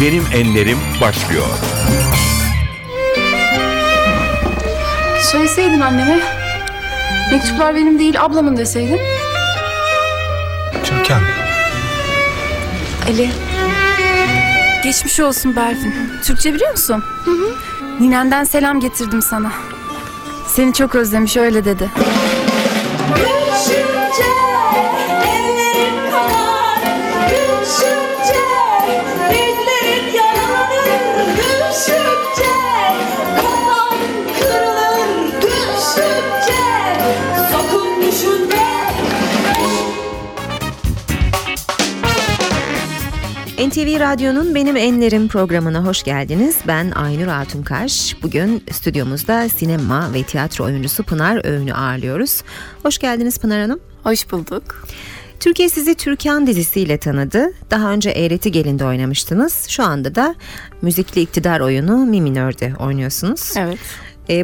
Benim N'Lerim başlıyor. Söyleseydin anneme, mektuplar benim değil ablamın deseydin. Türkan. Ali. Geçmiş olsun Berfin. Türkçe biliyor musun? Hı hı. Ninenden selam getirdim sana. Seni çok özlemiş, öyle dedi. NTV Radyo'nun Benim N'Lerim programına hoş geldiniz. Ben Aynur Atunkaş. Bugün stüdyomuzda sinema ve tiyatro oyuncusu Pınar Öğün'ü ağırlıyoruz. Hoş geldiniz Pınar Hanım. Hoş bulduk. Türkiye sizi Türkan dizisiyle tanıdı. Daha önce Eğreti Gelin'de oynamıştınız. Şu anda da müzikli iktidar oyunu Mi Minör'de oynuyorsunuz. Evet.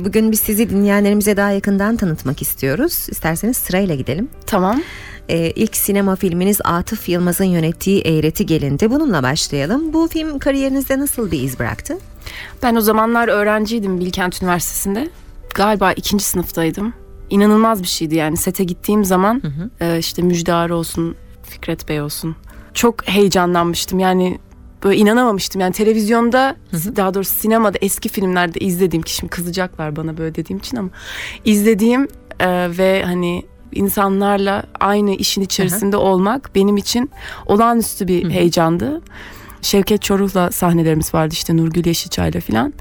Bugün biz sizi dinleyenlerimize daha yakından tanıtmak istiyoruz. İsterseniz sırayla gidelim. Tamam. İlk sinema filminiz Atıf Yılmaz'ın yönettiği Eğreti Gelin'di. Bununla başlayalım. Bu film kariyerinizde nasıl bir iz bıraktı? Ben o zamanlar öğrenciydim Bilkent Üniversitesi'nde. Galiba 2. sınıftaydım. İnanılmaz bir şeydi yani. Sete gittiğim zaman işte Müjde olsun, Fikret Bey olsun. Çok heyecanlanmıştım yani. Böyle inanamamıştım yani televizyonda, daha doğrusu sinemada eski filmlerde izlediğim ki şimdi kızacaklar bana böyle dediğim için ama izlediğim ve hani insanlarla aynı işin içerisinde olmak benim için olağanüstü bir heyecandı. Şevket Çoruh'la sahnelerimiz vardı işte Nurgül Yeşilçay'la filan.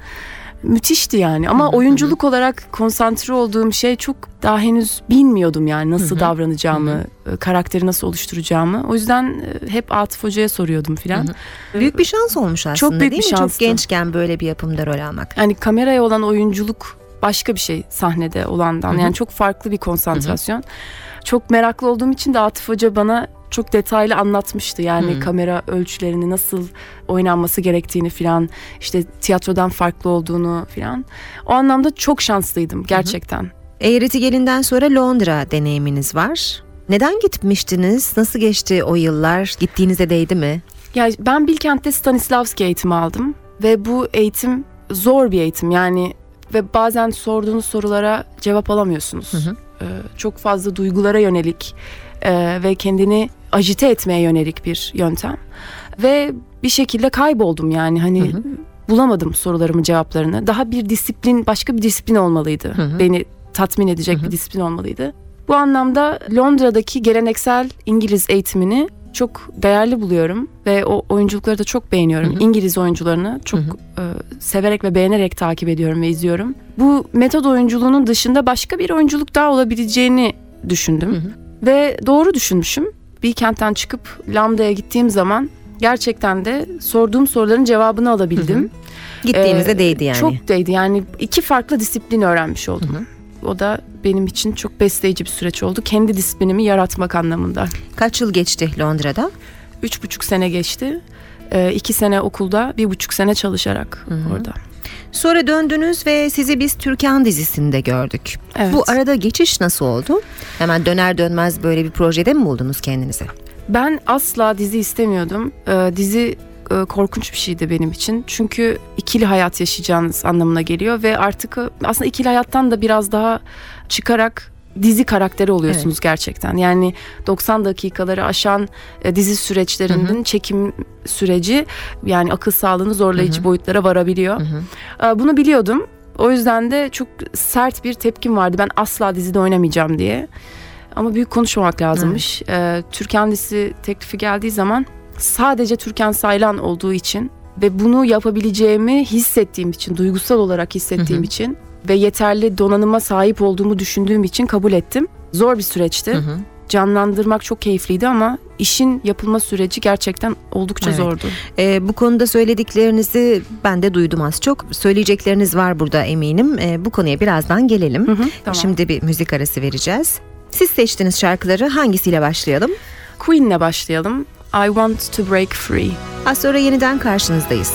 Müthişti yani ama oyunculuk olarak konsantre olduğum şey çok daha henüz bilmiyordum yani nasıl davranacağımı, karakteri nasıl oluşturacağımı. O yüzden hep Atıf Hoca'ya soruyordum filan. Büyük bir şans olmuş aslında, çok büyük değil bir mi? Şanstı. Çok gençken böyle bir yapımda rol almak. Yani kameraya olan oyunculuk başka bir şey sahnede olandan. Yani çok farklı bir konsantrasyon. Çok meraklı olduğum için de Atıf Hoca bana çok detaylı anlatmıştı yani kamera ölçülerini nasıl oynanması gerektiğini filan, işte tiyatrodan farklı olduğunu filan. O anlamda çok şanslıydım gerçekten. Eğreti Gelin'den sonra Londra deneyiminiz var. Neden gitmiştiniz? Nasıl geçti o yıllar? Gittiğinize değdi mi? Ya ben Bilkent'te Stanislavski eğitimi aldım ve bu eğitim zor bir eğitim yani ve bazen sorduğunuz sorulara cevap alamıyorsunuz. Çok fazla duygulara yönelik ve kendini ajite etmeye yönelik bir yöntem. Ve bir şekilde kayboldum yani hani bulamadım sorularımın cevaplarını. Daha bir disiplin, başka bir disiplin olmalıydı. Beni tatmin edecek bir disiplin olmalıydı. Bu anlamda Londra'daki geleneksel İngiliz eğitimini çok değerli buluyorum ve o oyunculukları da çok beğeniyorum. İngiliz oyuncularını çok severek ve beğenerek takip ediyorum ve izliyorum. Bu metod oyunculuğunun dışında başka bir oyunculuk daha olabileceğini düşündüm. Ve doğru düşünmüşüm. Bilkent'ten çıkıp Lambda'ya gittiğim zaman gerçekten de sorduğum soruların cevabını alabildim. Gittiğinize değdi yani. Çok değdi yani 2 farklı disiplin öğrenmiş oldum. O da benim için çok besleyici bir süreç oldu. Kendi disiplinimi yaratmak anlamında. Kaç yıl geçti Londra'da? 3,5 sene geçti. 2 sene okulda, 1,5 sene çalışarak orada. Sonra döndünüz ve sizi biz Türkan dizisinde gördük. Evet. Bu arada geçiş nasıl oldu? Hemen döner dönmez böyle bir projede mi buldunuz kendinizi? Ben asla dizi istemiyordum. Dizi korkunç bir şeydi benim için. Çünkü ikili hayat yaşayacağınız anlamına geliyor ve artık aslında ikili hayattan da biraz daha çıkarak dizi karakteri oluyorsunuz gerçekten. Yani 90 dakikaları aşan dizi süreçlerinin çekim süreci yani akıl sağlığını zorlayıcı boyutlara varabiliyor. Bunu biliyordum. O yüzden de çok sert bir tepkim vardı. Ben asla dizide oynamayacağım diye. Ama büyük konuşmamak lazımmış. Türkan dizisi teklifi geldiği zaman sadece Türkan Saylan olduğu için ve bunu yapabileceğimi hissettiğim için, duygusal olarak hissettiğim için ve yeterli donanıma sahip olduğumu düşündüğüm için kabul ettim. Zor bir süreçti. Canlandırmak çok keyifliydi ama işin yapılma süreci gerçekten oldukça zordu. Bu konuda söylediklerinizi ben de duydum az çok. Söyleyecekleriniz var burada eminim. Bu konuya birazdan gelelim. Tamam. Şimdi bir müzik arası vereceğiz. Siz seçtiniz şarkıları. Hangisiyle başlayalım? Queen'le başlayalım. I Want to Break Free. Az sonra yeniden karşınızdayız.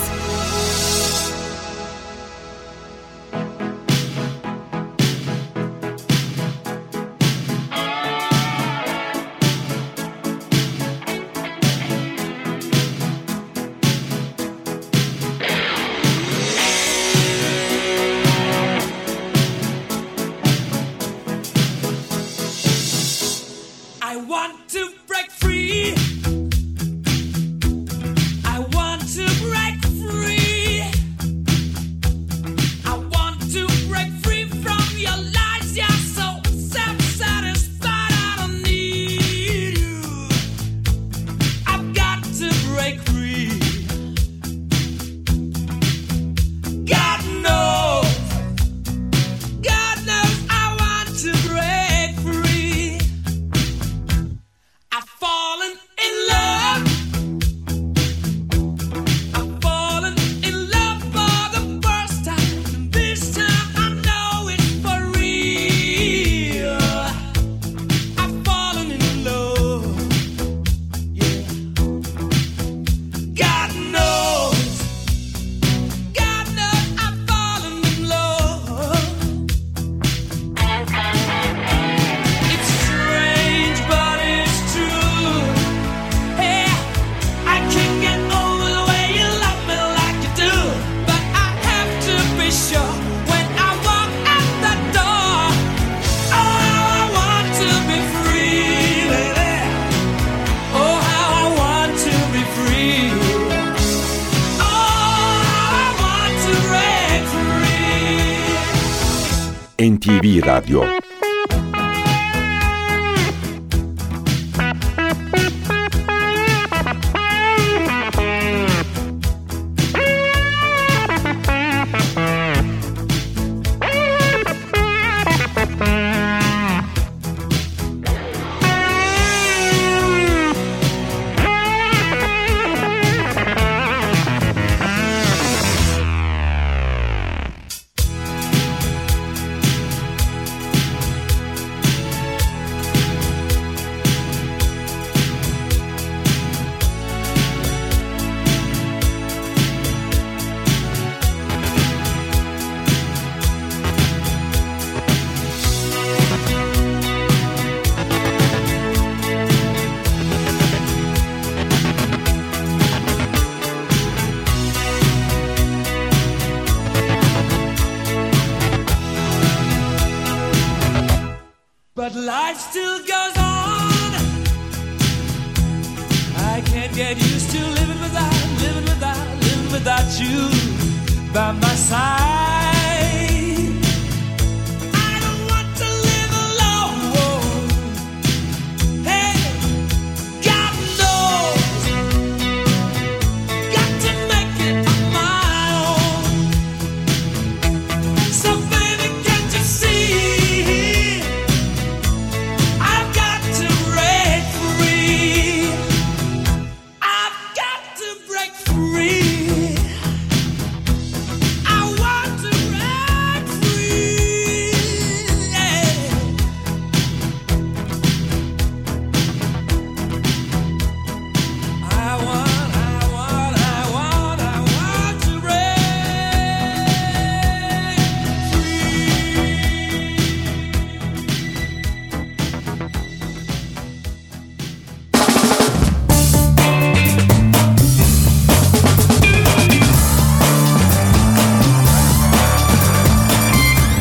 NTV Radyo.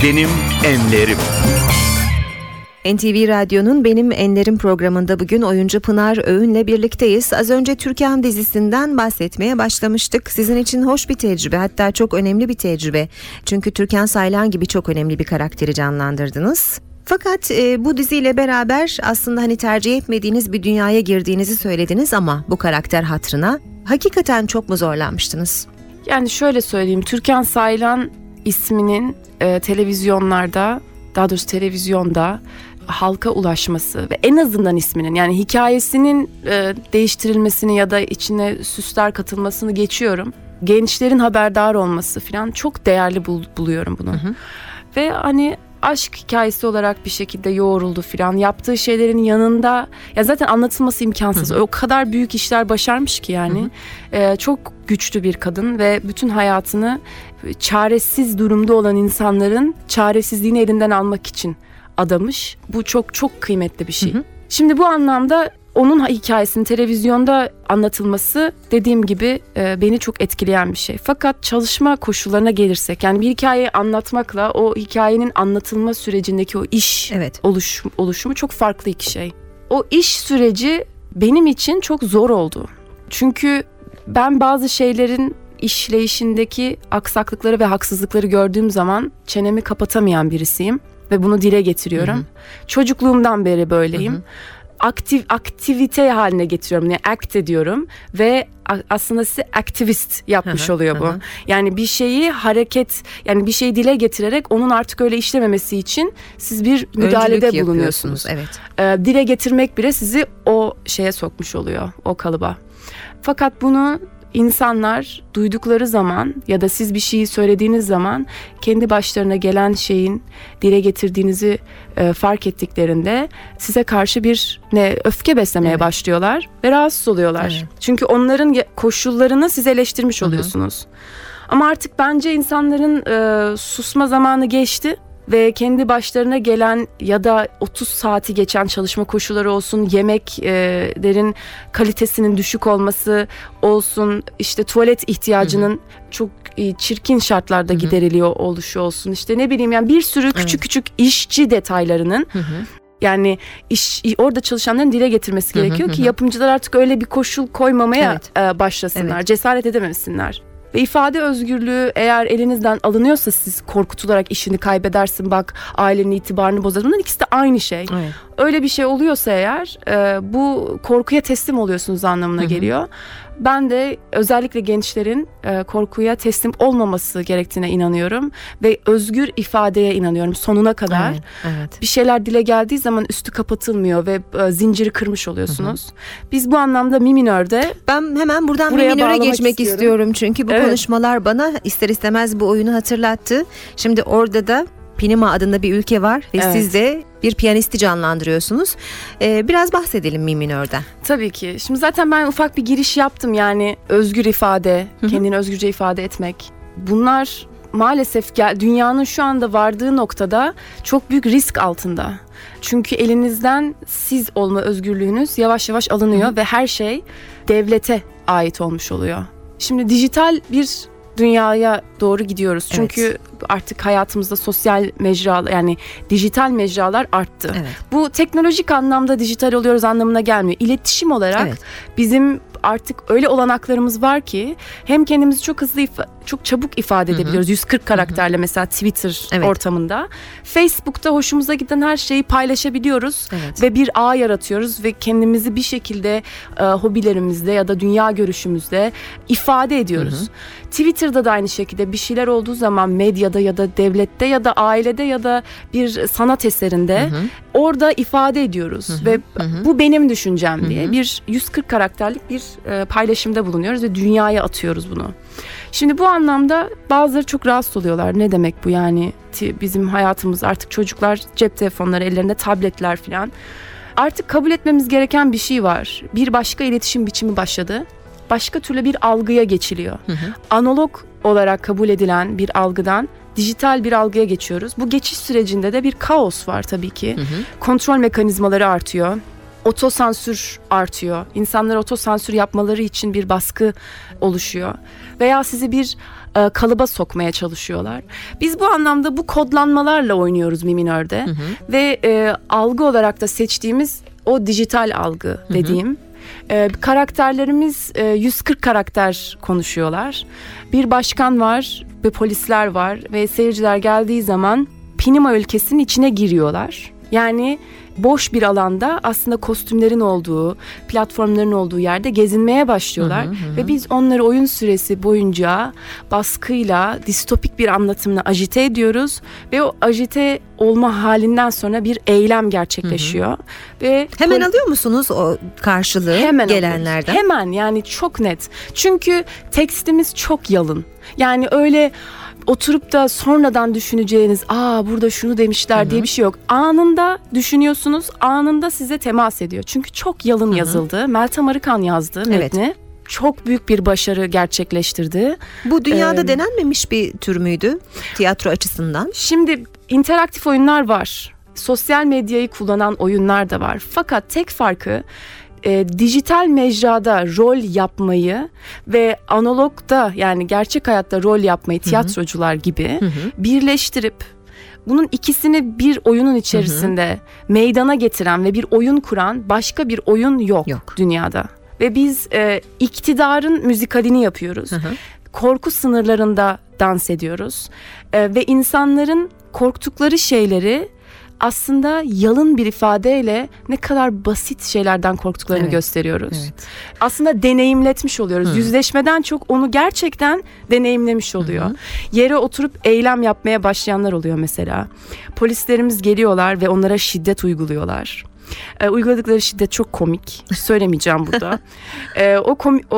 Benim N'Lerim. NTV Radyo'nun Benim N'Lerim programında bugün oyuncu Pınar Öğün'le birlikteyiz. Az önce Türkan dizisinden bahsetmeye başlamıştık. Sizin için hoş bir tecrübe, hatta çok önemli bir tecrübe. Çünkü Türkan Saylan gibi çok önemli bir karakteri canlandırdınız. Fakat bu diziyle beraber aslında hani tercih etmediğiniz bir dünyaya girdiğinizi söylediniz ama bu karakter hatırına hakikaten çok mu zorlanmıştınız? Yani şöyle söyleyeyim, Türkan Saylan isminin televizyonlarda, daha doğrusu televizyonda halka ulaşması ve en azından isminin, yani hikayesinin değiştirilmesini ya da içine süsler katılmasını geçiyorum. Gençlerin haberdar olması falan çok değerli buluyorum bunu. Hı hı. Ve hani aşk hikayesi olarak bir şekilde yoğruldu falan. Yaptığı şeylerin yanında ya zaten anlatılması imkansız. Hı hı. O kadar büyük işler başarmış ki yani. Hı hı. Çok güçlü bir kadın ve bütün hayatını çaresiz durumda olan insanların çaresizliğini elinden almak için adamış. Bu çok çok kıymetli bir şey. Hı hı. Şimdi bu anlamda onun hikayesinin televizyonda anlatılması dediğim gibi beni çok etkileyen bir şey. Fakat çalışma koşullarına gelirsek, yani bir hikayeyi anlatmakla o hikayenin anlatılma sürecindeki o iş oluşumu çok farklı iki şey. o iş süreci benim için çok zor oldu. Çünkü ben bazı şeylerin işleyişindeki aksaklıkları ve haksızlıkları gördüğüm zaman çenemi kapatamayan birisiyim ve bunu dile getiriyorum. Hı-hı. Çocukluğumdan beri böyleyim. Hı-hı. Aktivite haline getiriyorum. Yani act ediyorum ve aslında sizi aktivist yapmış oluyor bu. Yani bir şeyi bir şeyi dile getirerek onun artık öyle işlememesi için siz bir müdahalede bulunuyorsunuz. Evet. Dile getirmek bile sizi o şeye sokmuş oluyor, o kalıba. Fakat bunu insanlar duydukları zaman ya da siz bir şeyi söylediğiniz zaman kendi başlarına gelen şeyin dile getirdiğinizi fark ettiklerinde size karşı bir öfke beslemeye başlıyorlar ve rahatsız oluyorlar. Evet. Çünkü onların koşullarını siz eleştirmiş oluyorsunuz. Ama artık bence insanların susma zamanı geçti. Ve kendi başlarına gelen ya da 30 saati geçen çalışma koşulları olsun, yemeklerin kalitesinin düşük olması olsun, işte tuvalet ihtiyacının çok çirkin şartlarda gideriliyor oluşu olsun. İşte bir sürü küçük küçük işçi detaylarının orada çalışanların dile getirmesi gerekiyor ki yapımcılar artık öyle bir koşul koymamaya başlasınlar, cesaret edemesinler. Ve ifade özgürlüğü eğer elinizden alınıyorsa siz korkutularak işini kaybedersin, bak ailenin itibarını bozar. Bunların ikisi de aynı şey. Evet. Öyle bir şey oluyorsa eğer bu korkuya teslim oluyorsunuz anlamına geliyor. Ben de özellikle gençlerin korkuya teslim olmaması gerektiğine inanıyorum. Ve özgür ifadeye inanıyorum sonuna kadar. Evet. Bir şeyler dile geldiği zaman üstü kapatılmıyor ve zinciri kırmış oluyorsunuz. Biz bu anlamda Mi Minör'de... Ben hemen buradan Mi Minör'e geçmek istiyorum. Çünkü bu konuşmalar bana ister istemez bu oyunu hatırlattı. Şimdi orada da PINIMA adında bir ülke var ve siz de bir piyanisti canlandırıyorsunuz. Biraz bahsedelim Mi Minör'den. Tabii ki. Şimdi zaten ben ufak bir giriş yaptım. Yani özgür ifade, kendini özgürce ifade etmek. Bunlar maalesef dünyanın şu anda vardığı noktada çok büyük risk altında. Çünkü elinizden siz olma özgürlüğünüz yavaş yavaş alınıyor ve her şey devlete ait olmuş oluyor. Şimdi dijital bir dünyaya doğru gidiyoruz. Çünkü artık hayatımızda sosyal mecralar, yani dijital mecralar arttı. Evet. Bu teknolojik anlamda dijital oluyoruz anlamına gelmiyor. İletişim olarak bizim artık öyle olanaklarımız var ki hem kendimizi çok hızlı, çok çabuk ifade edebiliyoruz. 140 karakterle mesela Twitter ortamında. Facebook'ta hoşumuza giden her şeyi paylaşabiliyoruz ve bir ağ yaratıyoruz ve kendimizi bir şekilde hobilerimizde ya da dünya görüşümüzde ifade ediyoruz. Twitter'da da aynı şekilde bir şeyler olduğu zaman medyada ya da devlette ya da ailede ya da bir sanat eserinde orada ifade ediyoruz ve bu benim düşüncem diye bir 140 karakterlik bir paylaşımda bulunuyoruz ve dünyaya atıyoruz bunu. Şimdi bu anlamda bazıları çok rahatsız oluyorlar. Ne demek bu yani? Bizim hayatımız artık çocuklar cep telefonları, ellerinde tabletler falan. Artık kabul etmemiz gereken bir şey var. Bir başka iletişim biçimi başladı. Başka türlü bir algıya geçiliyor. Analog olarak kabul edilen bir algıdan dijital bir algıya geçiyoruz. Bu geçiş sürecinde de bir kaos var tabii ki. Kontrol mekanizmaları artıyor. Otosansür artıyor. İnsanlar otosansür yapmaları için bir baskı oluşuyor. Veya sizi bir kalıba sokmaya çalışıyorlar. Biz bu anlamda bu kodlanmalarla oynuyoruz Mi Minör'de. Ve algı olarak da seçtiğimiz o dijital algı dediğim. Karakterlerimiz 140 karakter konuşuyorlar. Bir başkan var ve polisler var ve seyirciler geldiği zaman PINIMA ülkesinin içine giriyorlar. Yani boş bir alanda aslında kostümlerin olduğu, platformların olduğu yerde gezinmeye başlıyorlar. Ve biz onları oyun süresi boyunca baskıyla, distopik bir anlatımla ajite ediyoruz. Ve o ajite olma halinden sonra bir eylem gerçekleşiyor. Ve hemen alıyor musunuz o karşılığı hemen gelenlerden? Alıyoruz. Hemen, yani çok net. Çünkü tekstimiz çok yalın. Yani öyle... Oturup da sonradan düşüneceğiniz burada şunu demişler diye bir şey yok. Anında düşünüyorsunuz, anında size temas ediyor. Çünkü çok yalın yazıldı. Meltem Arıkan yazdı metni. Evet. Çok büyük bir başarı gerçekleştirdi. Bu dünyada denenmemiş bir tür müydü tiyatro açısından? Şimdi interaktif oyunlar var. Sosyal medyayı kullanan oyunlar da var. Fakat tek farkı dijital mecrada rol yapmayı ve analogda, yani gerçek hayatta rol yapmayı tiyatrocular gibi birleştirip bunun ikisini bir oyunun içerisinde meydana getiren ve bir oyun kuran başka bir oyun yok. Dünyada. Ve biz iktidarın müzikalini yapıyoruz. Korku sınırlarında dans ediyoruz. Ve insanların korktukları şeyleri aslında yalın bir ifadeyle ne kadar basit şeylerden korktuklarını gösteriyoruz. Evet. Aslında deneyimletmiş oluyoruz. Yüzleşmeden çok onu gerçekten deneyimlemiş oluyor. Yere oturup eylem yapmaya başlayanlar oluyor mesela. Polislerimiz geliyorlar ve onlara şiddet uyguluyorlar. Uyguladıkları şiddet çok komik. Söylemeyeceğim burada.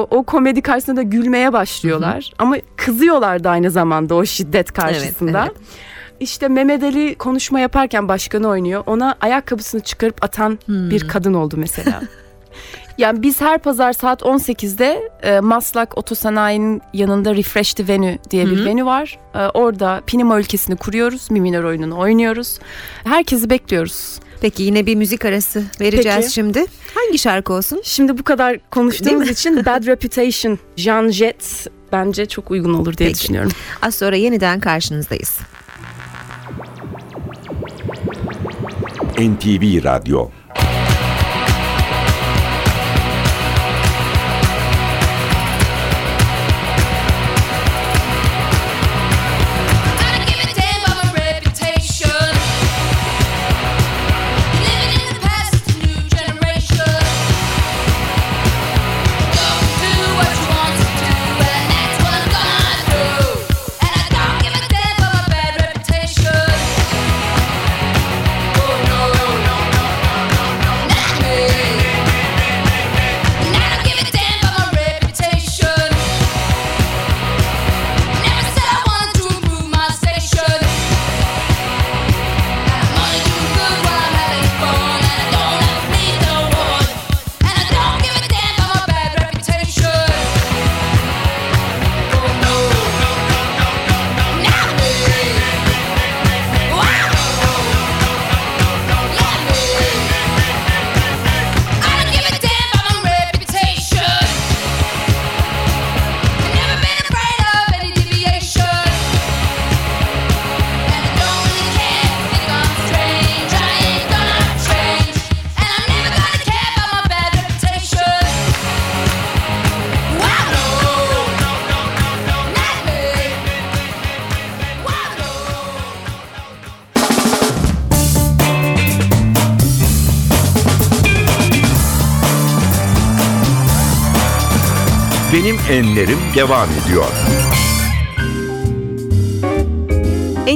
O komedi karşısında da gülmeye başlıyorlar. Ama kızıyorlar da aynı zamanda o şiddet karşısında. Evet, evet. İşte Mehmet Ali konuşma yaparken başkanı oynuyor. Ona ayakkabısını çıkarıp atan bir kadın oldu mesela. Yani biz her pazar saat 18'de Maslak Otosanay'ın yanında Refresh the Venue diye bir venue var. Orada PINIMA ülkesini kuruyoruz. Mi Minör oyununu oynuyoruz. Herkesi bekliyoruz. Peki yine bir müzik arası vereceğiz şimdi. Hangi şarkı olsun? Şimdi bu kadar konuştuğumuz için Bad Reputation, Jean Jett bence çok uygun olur diye düşünüyorum. Az sonra yeniden karşınızdayız. NTV Radyo. Benim N'Lerim devam ediyor.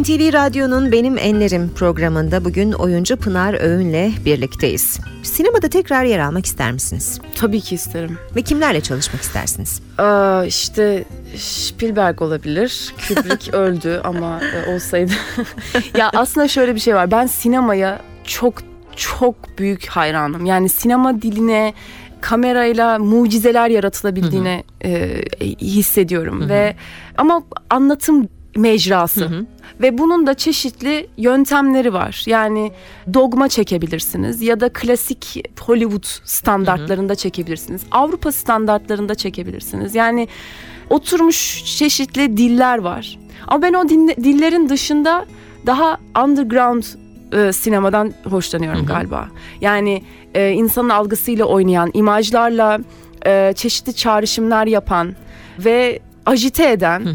NTV Radyo'nun Benim N'Lerim programında bugün oyuncu Pınar Öğün'le birlikteyiz. Sinemada tekrar yer almak ister misiniz? Tabii ki isterim. Ve kimlerle çalışmak istersiniz? İşte Spielberg olabilir. Kubrick öldü ama olsaydı. Ya aslında şöyle bir şey var. Ben sinemaya çok büyük hayranım. Yani sinema diline, kamerayla mucizeler yaratılabildiğini hissediyorum ve ama anlatım mecrası ve bunun da çeşitli yöntemleri var. Yani dogma çekebilirsiniz ya da klasik Hollywood standartlarında çekebilirsiniz. Avrupa standartlarında çekebilirsiniz. Yani oturmuş çeşitli diller var. Ama ben o dillerin dışında daha underground sinemadan hoşlanıyorum galiba. Yani insanın algısıyla oynayan, imajlarla çeşitli çağrışımlar yapan ve ajite eden,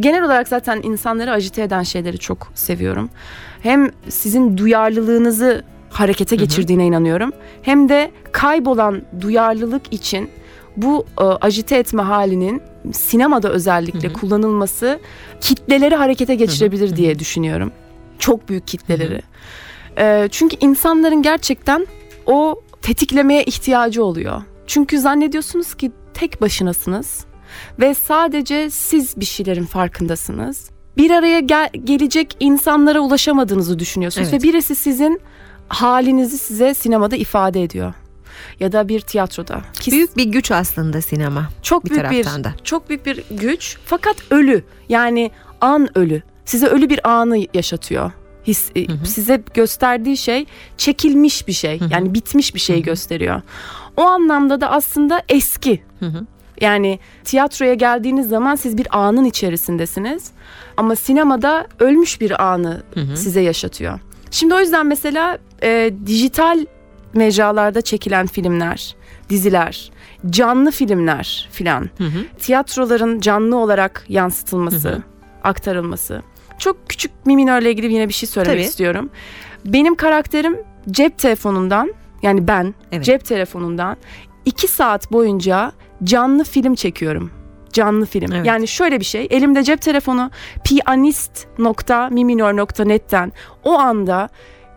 genel olarak zaten insanları ajite eden şeyleri çok seviyorum. Hem sizin duyarlılığınızı harekete geçirdiğine inanıyorum. Hem de kaybolan duyarlılık için bu ajite etme halinin sinemada özellikle kullanılması kitleleri harekete geçirebilir diye düşünüyorum. Çok büyük kitleleri. Çünkü insanların gerçekten o tetiklemeye ihtiyacı oluyor. Çünkü zannediyorsunuz ki tek başınasınız ve sadece siz bir şeylerin farkındasınız. Bir araya gelecek insanlara ulaşamadığınızı düşünüyorsunuz ve birisi sizin halinizi size sinemada ifade ediyor. Ya da bir tiyatroda. Büyük bir güç aslında sinema. Çok bir büyük taraftan da. Çok büyük bir güç fakat ölü. Yani an ölü. Size ölü bir anı yaşatıyor. Size gösterdiği şey çekilmiş bir şey. Yani bitmiş bir şey gösteriyor. O anlamda da aslında eski. Yani tiyatroya geldiğiniz zaman siz bir anın içerisindesiniz. Ama sinemada ölmüş bir anı size yaşatıyor. Şimdi o yüzden mesela dijital mecralarda çekilen filmler, diziler, canlı filmler filan, tiyatroların canlı olarak yansıtılması, aktarılması. Çok küçük Mi Minör'le ilgili yine bir şey söylemek istiyorum. Benim karakterim cep telefonundan, yani ben cep telefonundan 2 saat boyunca canlı film çekiyorum. Canlı film. Evet. Yani şöyle bir şey. Elimde cep telefonu pianist.miminor.net'ten o anda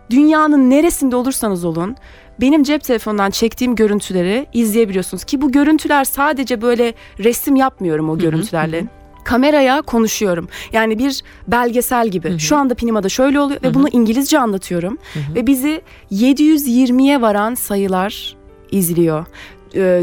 dünyanın neresinde olursanız olun benim cep telefonundan çektiğim görüntüleri izleyebiliyorsunuz. Ki bu görüntüler sadece böyle resim yapmıyorum o görüntülerle. Kameraya konuşuyorum. Yani bir belgesel gibi. Şu anda PINIMA'da şöyle oluyor ve bunu İngilizce anlatıyorum. Ve bizi 720'ye varan sayılar izliyor.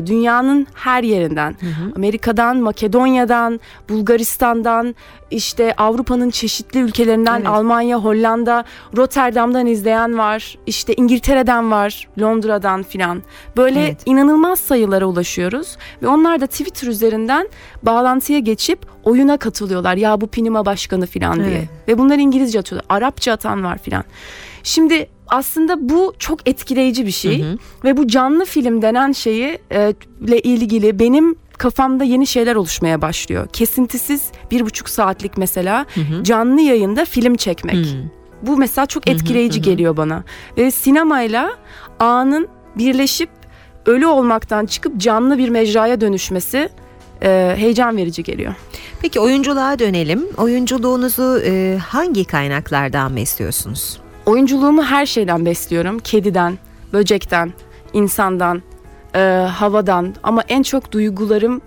Dünyanın her yerinden, Amerika'dan, Makedonya'dan, Bulgaristan'dan, işte Avrupa'nın çeşitli ülkelerinden, Almanya, Hollanda, Rotterdam'dan izleyen var, işte İngiltere'den var, Londra'dan filan. Böyle inanılmaz sayılara ulaşıyoruz ve onlar da Twitter üzerinden bağlantıya geçip oyuna katılıyorlar. Ya bu PINIMA başkanı filan diye. Ve bunları İngilizce atıyorlar. Arapça atan var filan. Şimdi aslında bu çok etkileyici bir şey ve bu canlı film denen şeyi ile ilgili benim kafamda yeni şeyler oluşmaya başlıyor. Kesintisiz 1,5 saatlik mesela canlı yayında film çekmek. Bu mesela çok etkileyici geliyor bana. Ve sinemayla anın birleşip ölü olmaktan çıkıp canlı bir mecraya dönüşmesi heyecan verici geliyor. Peki oyunculuğa dönelim. Oyunculuğunuzu hangi kaynaklardan besliyorsunuz? Oyunculuğumu her şeyden besliyorum. Kediden, böcekten, insandan, havadan ama en çok duyularım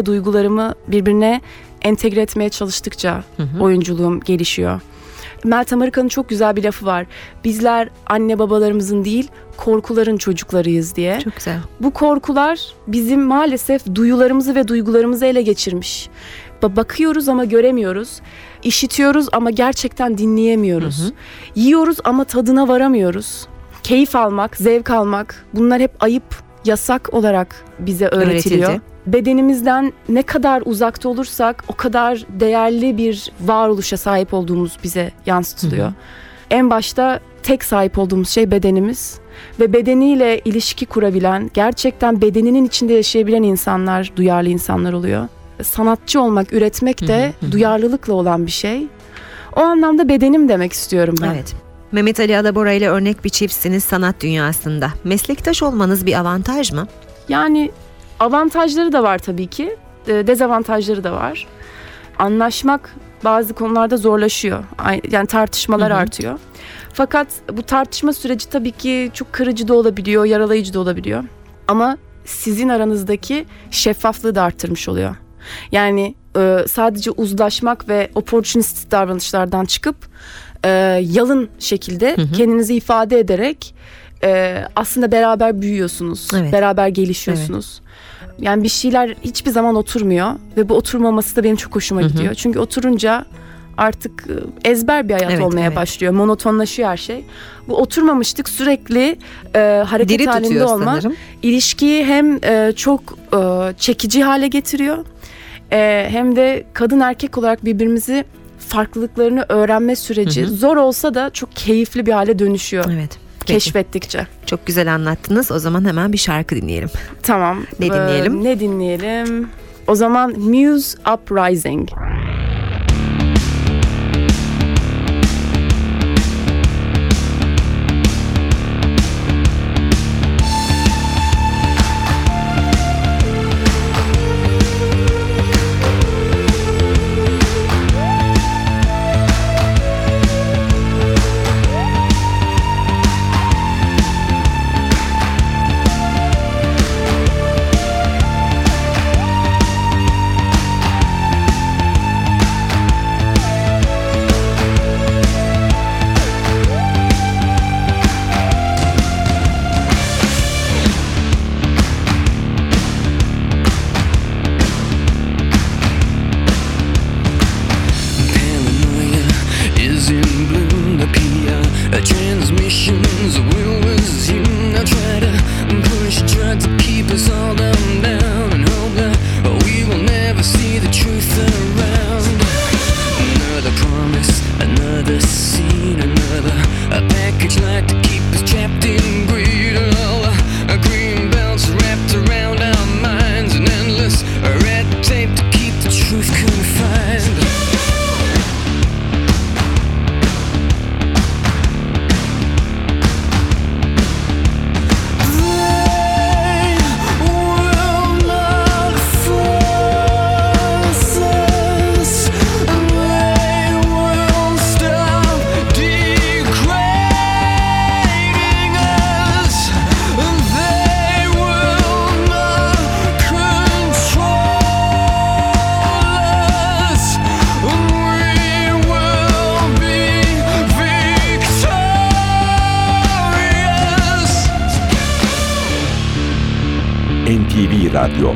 ve duygularımı birbirine entegre etmeye çalıştıkça oyunculuğum gelişiyor. Meltem Arıkan'ın çok güzel bir lafı var. Bizler anne babalarımızın değil, korkuların çocuklarıyız diye. Çok güzel. Bu korkular bizim maalesef duyularımızı ve duygularımızı ele geçirmiş. Bakıyoruz ama göremiyoruz. İşitiyoruz ama gerçekten dinleyemiyoruz. Yiyoruz ama tadına varamıyoruz. Keyif almak, zevk almak, bunlar hep ayıp, yasak olarak bize öğretiliyor. Bedenimizden ne kadar uzakta olursak o kadar değerli bir varoluşa sahip olduğumuz bize yansıtılıyor. En başta tek sahip olduğumuz şey bedenimiz ve bedeniyle ilişki kurabilen, gerçekten bedeninin içinde yaşayabilen insanlar, duyarlı insanlar oluyor. Sanatçı olmak, üretmek de duyarlılıkla olan bir şey. O anlamda bedenim demek istiyorum ben. Evet. Mehmet Ali Alabora ile örnek bir çiftsiniz sanat dünyasında. Meslektaş olmanız bir avantaj mı? Yani avantajları da var tabii ki. Dezavantajları da var. Anlaşmak bazı konularda zorlaşıyor. Yani tartışmalar artıyor. Fakat bu tartışma süreci tabii ki çok kırıcı da olabiliyor, yaralayıcı da olabiliyor. Ama sizin aranızdaki şeffaflığı da arttırmış oluyor. Yani sadece uzlaşmak ve opportunist davranışlardan çıkıp yalın şekilde kendinizi ifade ederek aslında beraber büyüyorsunuz, beraber gelişiyorsunuz. Yani bir şeyler hiçbir zaman oturmuyor ve bu oturmaması da benim çok hoşuma gidiyor. Çünkü oturunca artık ezber bir hayat olmaya başlıyor, monotonlaşıyor her şey. Bu oturmamıştık sürekli hareket diri halinde olma sanırım. İlişkiyi hem çok çekici hale getiriyor. Hem de kadın erkek olarak birbirimizi farklılıklarını öğrenme süreci zor olsa da çok keyifli bir hale dönüşüyor. Evet. Keşfettikçe. Çok güzel anlattınız. O zaman hemen bir şarkı dinleyelim. Tamam. Ne dinleyelim? Ne dinleyelim? O zaman Muse Uprising. NTV Radyo.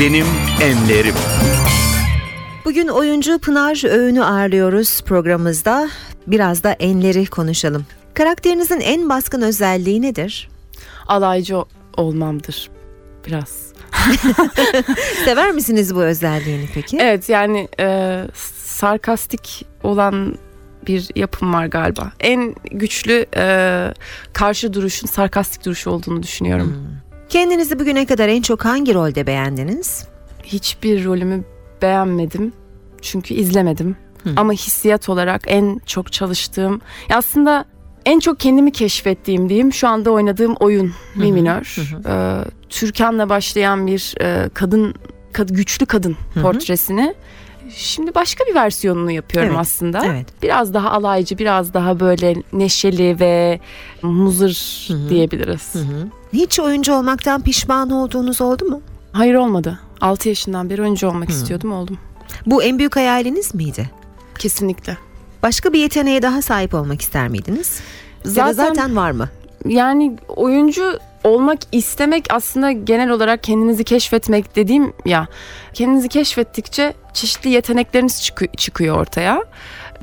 Benim N'Lerim. Bugün oyuncu Pınar Öğün'ü ağırlıyoruz programımızda. Biraz da enleri konuşalım. Karakterinizin en baskın özelliği nedir? Alaycı olmamdır biraz. Sever misiniz bu özelliğini peki? Evet, yani sarkastik olan bir yapım var galiba. En güçlü karşı duruşun sarkastik duruşu olduğunu düşünüyorum. Kendinizi bugüne kadar en çok hangi rolde beğendiniz? Hiçbir rolümü beğenmedim. Çünkü izlemedim. Ama hissiyat olarak en çok çalıştığım, aslında en çok kendimi keşfettiğim diyeyim, şu anda oynadığım oyun Mi Minör. Türkan'la başlayan bir güçlü kadın portresini. Şimdi başka bir versiyonunu yapıyorum, evet, aslında. Evet. Biraz daha alaycı, biraz daha böyle neşeli ve muzır diyebiliriz. Hiç oyuncu olmaktan pişman olduğunuz oldu mu? Hayır, olmadı. 6 yaşından beri oyuncu olmak istiyordum, oldum. Bu en büyük hayaliniz miydi? Kesinlikle. Başka bir yeteneğe daha sahip olmak ister miydiniz? Zaten var mı? Yani oyuncu olmak istemek aslında genel olarak kendinizi keşfetmek dediğim ya. Kendinizi keşfettikçe çeşitli yetenekleriniz çıkıyor ortaya.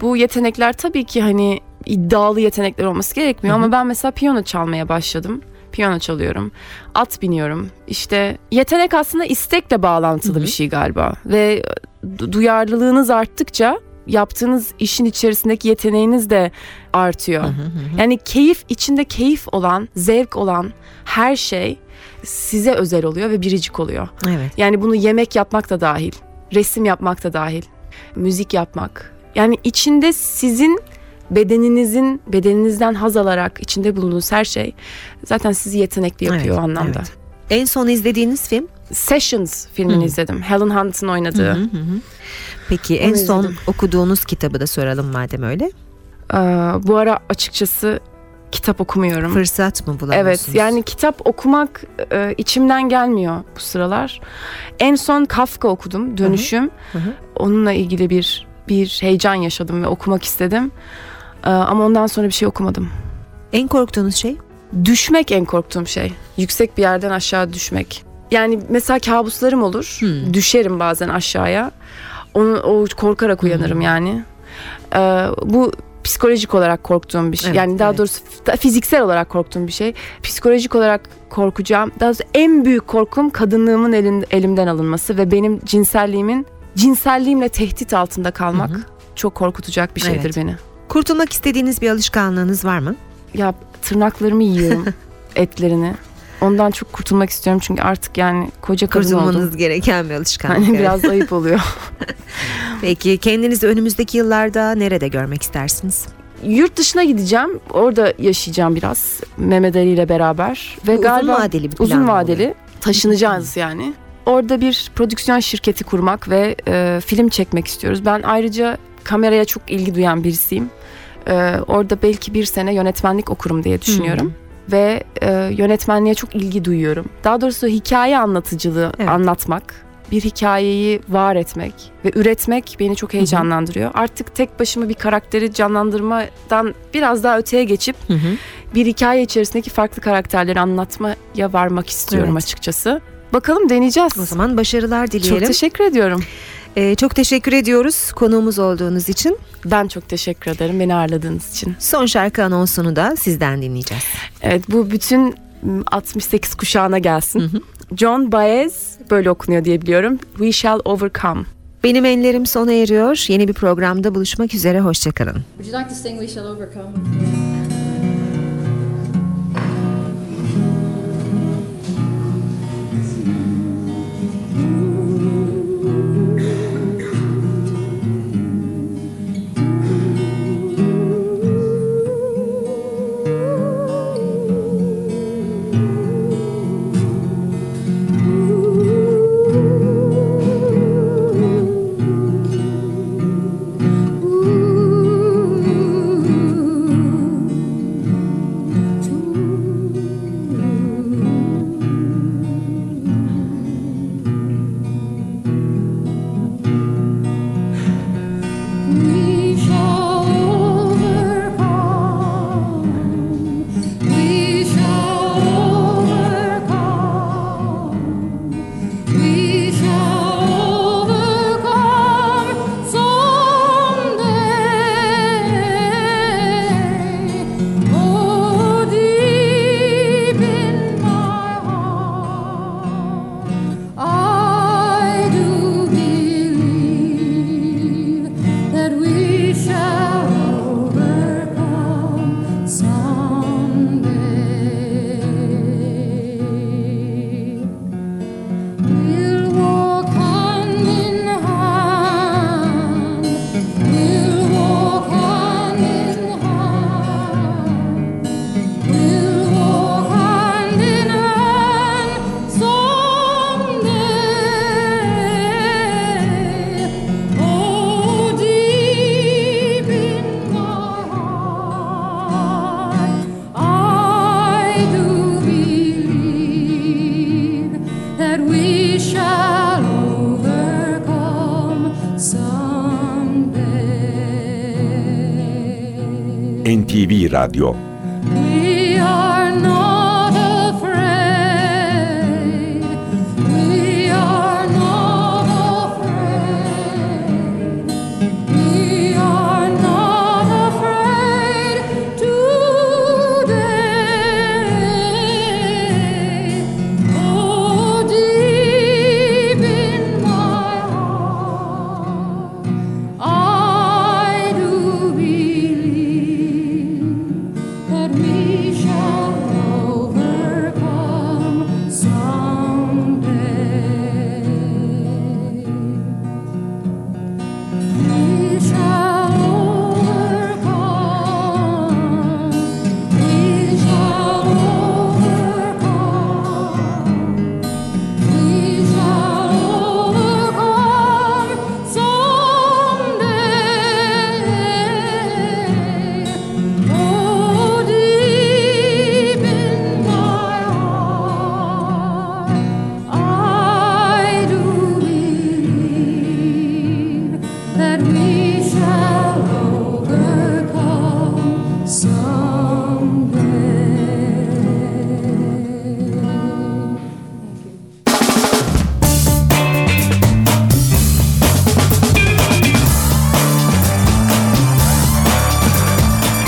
Bu yetenekler tabii ki hani iddialı yetenekler olması gerekmiyor, ama ben mesela piyano çalmaya başladım. Piyano çalıyorum, at biniyorum. İşte yetenek aslında istekle bağlantılı bir şey galiba. Ve duyarlılığınız arttıkça yaptığınız işin içerisindeki yeteneğiniz de artıyor. Yani keyif olan, zevk olan her şey size özel oluyor ve biricik oluyor. Evet. Yani bunu yemek yapmak da dahil, resim yapmak da dahil, müzik yapmak. Yani içinde sizin bedeninizden haz alarak içinde bulunduğunuz her şey zaten sizi yetenekli yapıyor, evet, anlamda. Evet. En son izlediğiniz film? Sessions filmini izledim. Helen Hunt'ın oynadığı. Peki onu en son okuduğunuz kitabı da soralım madem öyle. Bu ara açıkçası kitap okumuyorum. Fırsat mı bulamıyorsunuz? Evet, yani kitap okumak içimden gelmiyor bu sıralar. En son Kafka okudum, Dönüşüm. Onunla ilgili bir heyecan yaşadım ve okumak istedim. Ama ondan sonra bir şey okumadım. En korktuğunuz şey? Düşmek en korktuğum şey. Yüksek bir yerden aşağı düşmek. Yani mesela kabuslarım olur. Düşerim bazen aşağıya. O korkarak uyanırım yani. Bu psikolojik olarak korktuğum bir şey. Evet, yani daha doğrusu fiziksel olarak korktuğum bir şey. Psikolojik olarak korkacağım. Daha doğrusu en büyük korkum kadınlığımın elimden alınması ve benim cinselliğimle tehdit altında kalmak çok korkutacak bir şeydir beni. Kurtulmak istediğiniz bir alışkanlığınız var mı? Ya tırnaklarımı yiyorum, etlerini. Ondan çok kurtulmak istiyorum çünkü artık yani koca kadın oldum. Kurtulmanız gereken bir alışkanlık. Hani biraz ayıp oluyor. Peki kendinizi önümüzdeki yıllarda nerede görmek istersiniz? Yurt dışına gideceğim. Orada yaşayacağım biraz. Mehmet Ali ile beraber. Ve galiba uzun vadeli bir plan. Uzun vadeli oluyor. Taşınacağız yani. Orada bir prodüksiyon şirketi kurmak ve film çekmek istiyoruz. Ben ayrıca kameraya çok ilgi duyan birisiyim. Orada belki bir sene yönetmenlik okurum diye düşünüyorum. Ve yönetmenliğe çok ilgi duyuyorum. Daha doğrusu hikaye anlatmak bir hikayeyi var etmek ve üretmek beni çok heyecanlandırıyor. Hı hı. Artık tek başıma bir karakteri canlandırmadan biraz daha öteye geçip hı hı. bir hikaye içerisindeki farklı karakterleri anlatmaya varmak istiyorum evet. açıkçası. Bakalım, deneyeceğiz. O zaman başarılar dileyelim. Çok teşekkür ediyorum. Çok teşekkür ediyoruz konuğumuz olduğunuz için. Ben çok teşekkür ederim beni ağırladığınız için. Son şarkı anonsunu da sizden dinleyeceğiz. Evet, bu bütün 68 kuşağına gelsin. Hı hı. John Baez, böyle okunuyor diye biliyorum. We Shall Overcome. Benim N'lerim sona eriyor. Yeni bir programda buluşmak üzere. Hoşçakalın. Would you like to sing We Shall Overcome? NTV Radyo.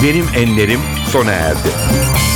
Benim N'lerim sona erdi.